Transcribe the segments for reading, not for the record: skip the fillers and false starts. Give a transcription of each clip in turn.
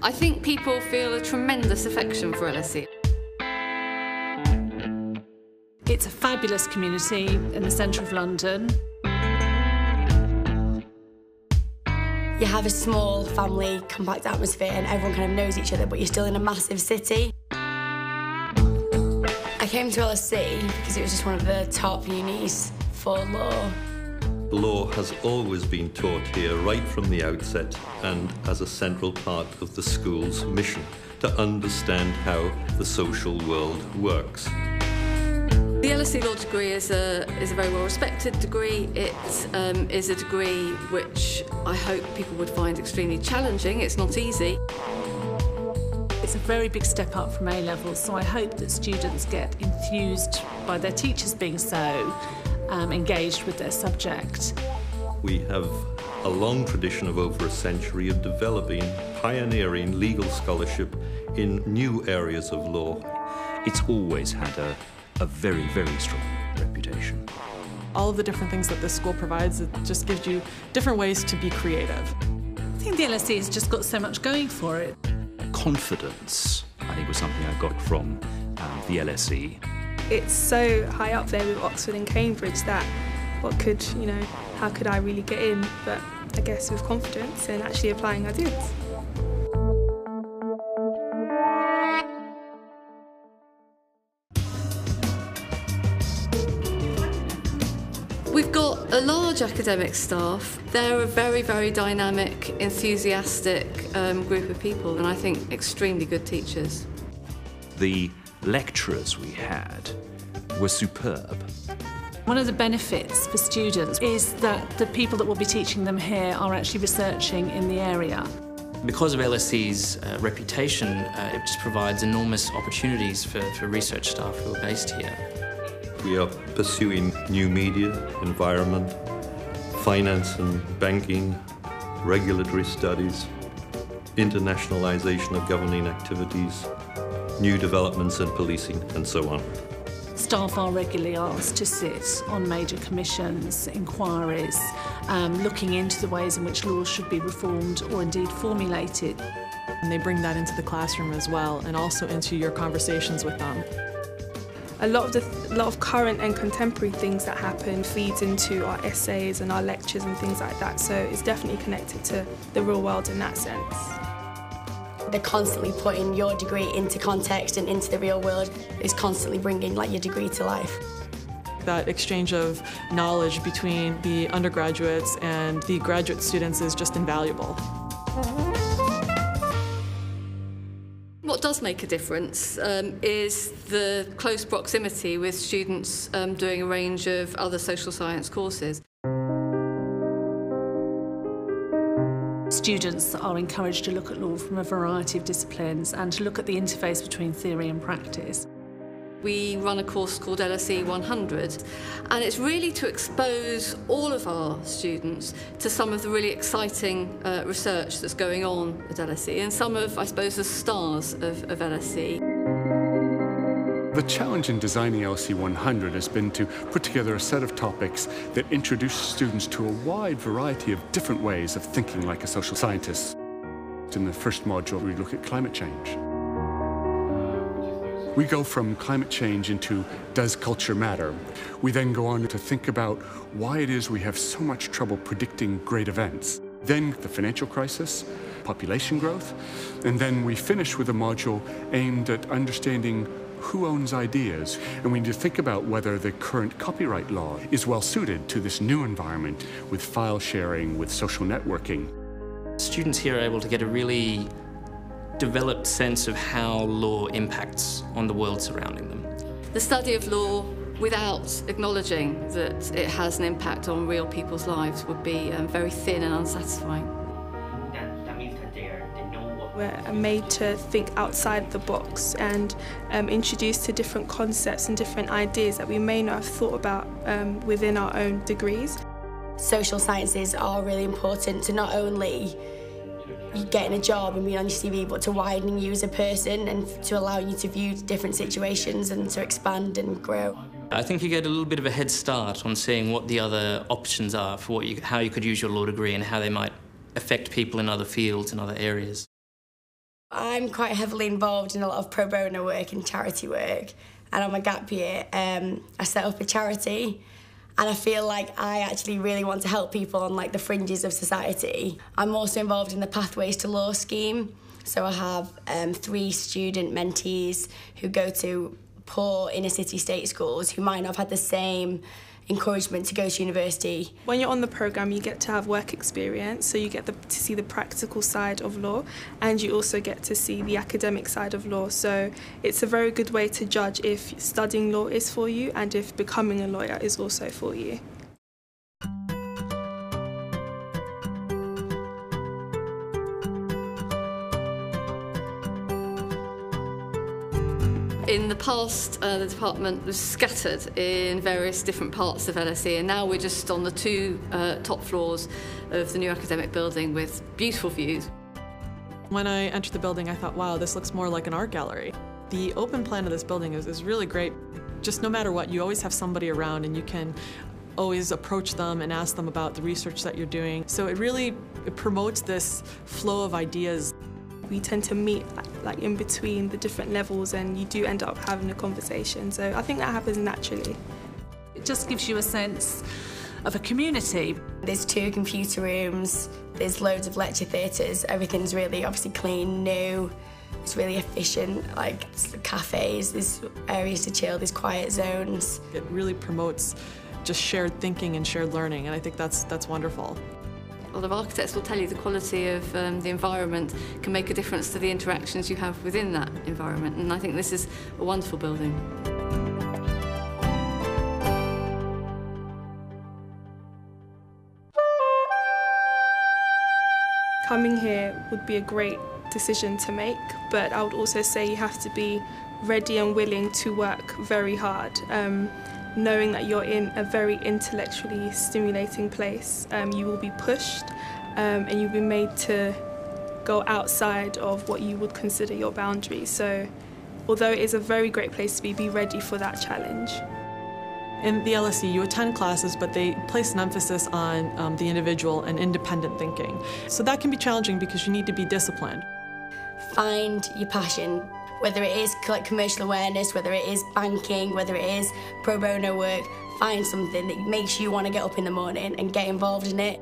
I think people feel a tremendous affection for LSE. It's a fabulous community in the centre of London. You have a small family, compact atmosphere and everyone kind of knows each other, but you're still in a massive city. I came to LSE because it was just one of the top unis for law. Law has always been taught here right from the outset and as a central part of the school's mission, to understand how the social world works. The LSE Law degree is a very well-respected degree. It is a degree which I hope people would find extremely challenging. It's not easy. It's a very big step up from A-levels, so I hope that students get enthused by their teachers being so engaged with their subject. We have a long tradition of over a century of developing, pioneering legal scholarship in new areas of law. It's always had a very, very strong reputation. All of the different things that this school provides, it just gives you different ways to be creative. I think the LSE has just got so much going for it. Confidence, I think, was something I got from the LSE. It's so high up there with Oxford and Cambridge that how could I really get in? But I guess with confidence and actually applying, I did. We've got a large academic staff. They're a very, very dynamic, enthusiastic group of people, and I think extremely good teachers. The lecturers we had were superb. One of the benefits for students is that the people that will be teaching them here are actually researching in the area. Because of LSE's reputation, it just provides enormous opportunities for research staff who are based here. We are pursuing new media, environment, finance and banking, regulatory studies, internationalisation of governing activities, new developments in policing, and so on. Staff are regularly asked to sit on major commissions, inquiries, looking into the ways in which law should be reformed or indeed formulated. And they bring that into the classroom as well, and also into your conversations with them. A lot of current and contemporary things that happen feeds into our essays and our lectures and things like that, so it's definitely connected to the real world in that sense. They're constantly putting your degree into context and into the real world. It's constantly bringing your degree to life. That exchange of knowledge between the undergraduates and the graduate students is just invaluable. What does make a difference is the close proximity with students doing a range of other social science courses. Students are encouraged to look at law from a variety of disciplines and to look at the interface between theory and practice. We run a course called LSE 100, and it's really to expose all of our students to some of the really exciting research that's going on at LSE and some of, I suppose, the stars of LSE. The challenge in designing LSE 100 has been to put together a set of topics that introduce students to a wide variety of different ways of thinking like a social scientist. In the first module, we look at climate change. We go from climate change into, does culture matter? We then go on to think about why it is we have so much trouble predicting great events. Then the financial crisis, population growth, and then we finish with a module aimed at understanding who owns ideas. And we need to think about whether the current copyright law is well suited to this new environment with file sharing, with social networking. Students here are able to get a really developed sense of how law impacts on the world surrounding them. The study of law without acknowledging that it has an impact on real people's lives would be very thin and unsatisfying. That means that they know what... We're made to think outside the box and introduced to different concepts and different ideas that we may not have thought about within our own degrees. Social sciences are really important to not only getting a job and being on your CV, but to widening you as a person and to allowing you to view different situations and to expand and grow. I think you get a little bit of a head start on seeing what the other options are for how you could use your law degree and how they might affect people in other fields and other areas. I'm quite heavily involved in a lot of pro bono work and charity work, and on my gap year I set up a charity, and I feel like I actually really want to help people on like the fringes of society. I'm also involved in the Pathways to Law scheme, so I have 3 student mentees who go to poor inner city state schools who might not have had the same encouragement to go to university. When you're on the programme you get to have work experience, so you get to see the practical side of law, and you also get to see the academic side of law, so it's a very good way to judge if studying law is for you and if becoming a lawyer is also for you. In the past, the department was scattered in various different parts of LSE, and now we're just on the 2 top floors of the new academic building with beautiful views. When I entered the building I thought, wow, this looks more like an art gallery. The open plan of this building is really great. Just no matter what, you always have somebody around and you can always approach them and ask them about the research that you're doing. So it really promotes this flow of ideas. We tend to meet like in between the different levels, and you do end up having a conversation, so I think that happens naturally. It just gives you a sense of a community. There's 2 computer rooms, there's loads of lecture theatres, everything's really obviously clean, new, it's really efficient, like cafes, there's areas to chill, there's quiet zones. It really promotes just shared thinking and shared learning, and I think that's wonderful. A lot of architects will tell you the quality of the environment can make a difference to the interactions you have within that environment, and I think this is a wonderful building. Coming here would be a great decision to make, but I would also say you have to be ready and willing to work very hard. Knowing that you're in a very intellectually stimulating place, you will be pushed and you'll be made to go outside of what you would consider your boundaries. So although it is a very great place to be ready for that challenge. In the LSE, you attend classes, but they place an emphasis on the individual and independent thinking. So that can be challenging because you need to be disciplined. Find your passion. Whether it is commercial awareness, whether it is banking, whether it is pro bono work, find something that makes you want to get up in the morning and get involved in it.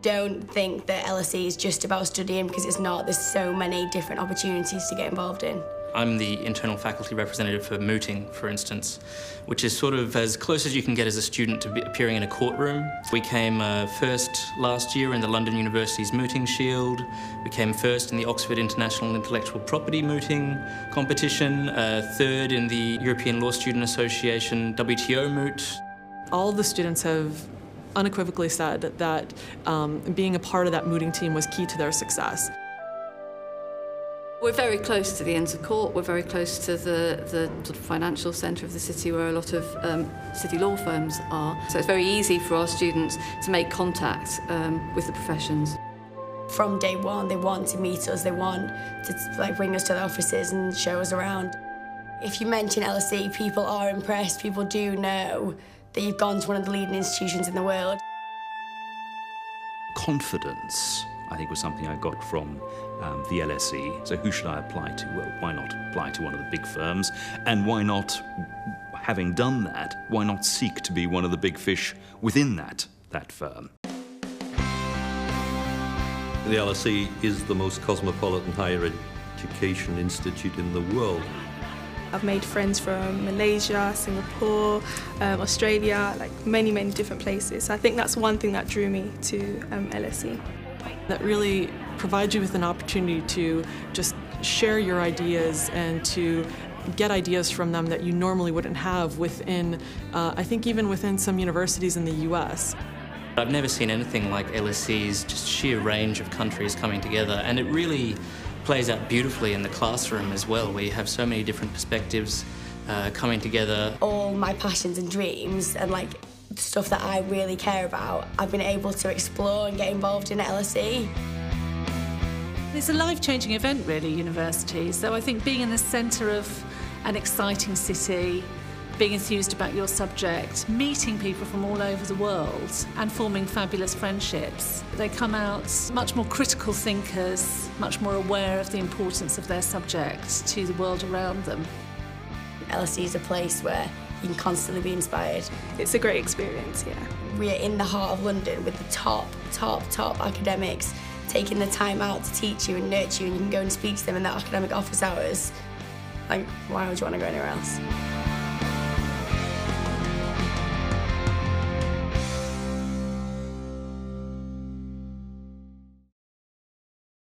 Don't think that LSE is just about studying, because it's not. There's so many different opportunities to get involved in. I'm the internal faculty representative for mooting, for instance, which is sort of as close as you can get as a student to appearing in a courtroom. We came first last year in the London University's Mooting Shield. We came first in the Oxford International Intellectual Property Mooting Competition, third in the European Law Student Association WTO Moot. All the students have unequivocally said that being a part of that mooting team was key to their success. We're very close to the Inns of Court, we're very close to the sort of financial centre of the city where a lot of city law firms are. So it's very easy for our students to make contact with the professions. From day one they want to meet us, they want to like bring us to their offices and show us around. If you mention LSE, people are impressed, people do know that you've gone to one of the leading institutions in the world. Confidence, I think, was something I got from the LSE. So who should I apply to? Well, why not apply to one of the big firms? And why not, having done that, why not seek to be one of the big fish within that firm? The LSE is the most cosmopolitan higher education institute in the world. I've made friends from Malaysia, Singapore, Australia, like many, many different places. So I think that's one thing that drew me to LSE. That really provides you with an opportunity to just share your ideas and to get ideas from them that you normally wouldn't have within, I think even within some universities in the US. I've never seen anything like LSE's just sheer range of countries coming together, and it really plays out beautifully in the classroom as well, where you have so many different perspectives coming together. All my passions and dreams and like stuff that I really care about, I've been able to explore and get involved in at LSE. It's a life-changing event, really, university. So I think being in the centre of an exciting city being enthused about your subject, meeting people from all over the world and forming fabulous friendships. They come out much more critical thinkers, much more aware of the importance of their subject to the world around them. LSE is a place where you can constantly be inspired. It's a great experience, yeah. We are in the heart of London with the top academics taking the time out to teach you and nurture you, and you can go and speak to them in their academic office hours. Like, why would you want to go anywhere else?